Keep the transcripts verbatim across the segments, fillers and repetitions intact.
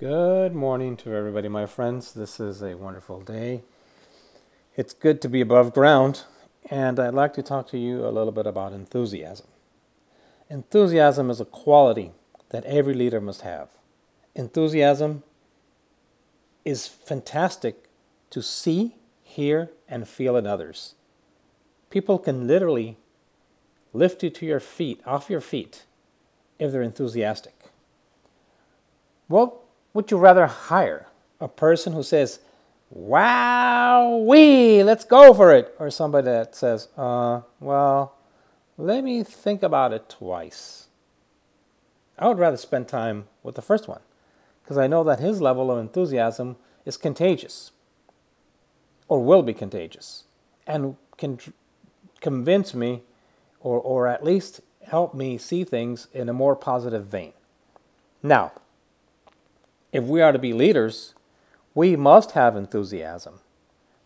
Good morning to everybody, my friends. This is a wonderful day. It's good to be above ground, and I'd like to talk to you a little bit about enthusiasm. Enthusiasm is a quality that every leader must have. Enthusiasm is fantastic to see, hear, and feel in others. People can literally lift you to your feet, off your feet, if they're enthusiastic. Well, would you rather hire a person who says, "Wow-wee, let's go for it," or somebody that says, uh, well, let me think about it twice? I would rather spend time with the first one, because I know that his level of enthusiasm is contagious, or will be contagious, and can tr- convince me, or, or at least help me see things in a more positive vein. Now, if we are to be leaders, we must have enthusiasm.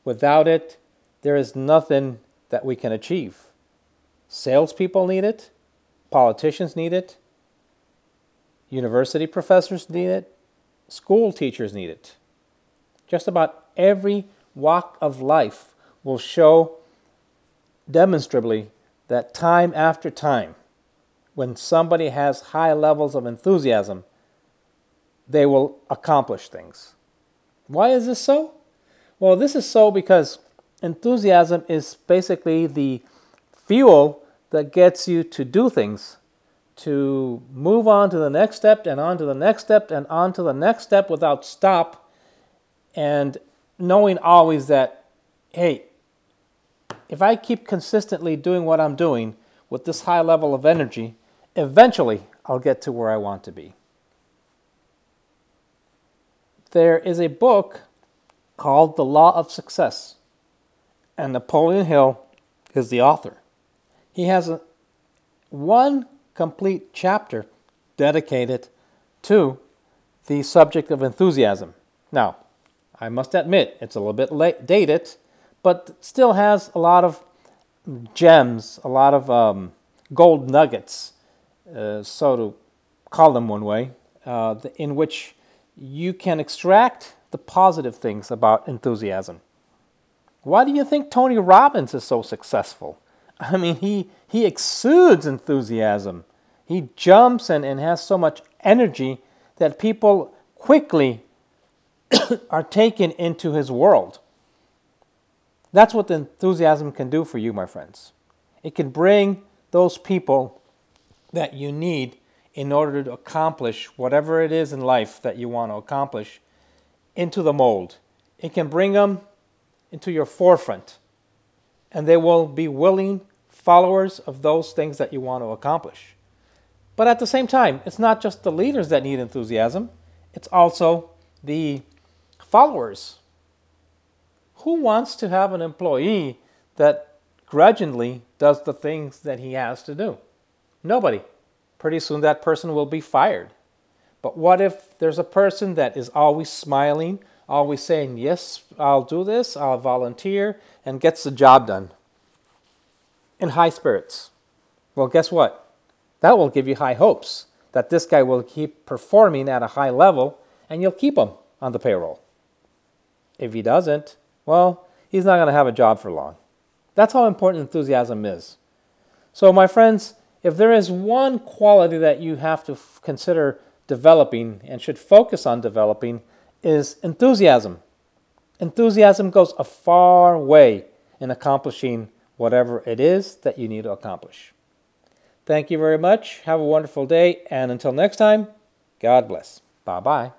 Without it, there is nothing that we can achieve. Salespeople need it. Politicians need it. University professors need it. School teachers need it. Just about every walk of life will show demonstrably that time after time, when somebody has high levels of enthusiasm, they will accomplish things. Why is this so? Well, this is so because enthusiasm is basically the fuel that gets you to do things, to move on to the next step and on to the next step and on to the next step without stop, and knowing always that, hey, if I keep consistently doing what I'm doing with this high level of energy, eventually I'll get to where I want to be. There is a book called The Law of Success, and Napoleon Hill is the author. He has a, one complete chapter dedicated to the subject of enthusiasm. Now, I must admit, it's a little bit late, dated, but still has a lot of gems, a lot of um, gold nuggets, uh, so to call them one way, uh, in which you can extract the positive things about enthusiasm. Why do you think Tony Robbins is so successful? I mean, he he exudes enthusiasm. He jumps and, and has so much energy that people quickly are taken into his world. That's what the enthusiasm can do for you, my friends. It can bring those people that you need in order to accomplish whatever it is in life that you want to accomplish into the mold. It can bring them into your forefront, and they will be willing followers of those things that you want to accomplish. But at the same time, it's not just the leaders that need enthusiasm, it's also the followers. Who wants to have an employee that grudgingly does the things that he has to do? Nobody. Pretty soon that person will be fired. But what if there's a person that is always smiling, always saying, yes, I'll do this, I'll volunteer, and gets the job done in high spirits? Well, guess what? That will give you high hopes that this guy will keep performing at a high level, and you'll keep him on the payroll. If he doesn't, well, he's not going to have a job for long. That's how important enthusiasm is. So, my friends, if there is one quality that you have to f- consider developing and should focus on developing, is enthusiasm. Enthusiasm goes a far way in accomplishing whatever it is that you need to accomplish. Thank you very much. Have a wonderful day. And until next time, God bless. Bye-bye.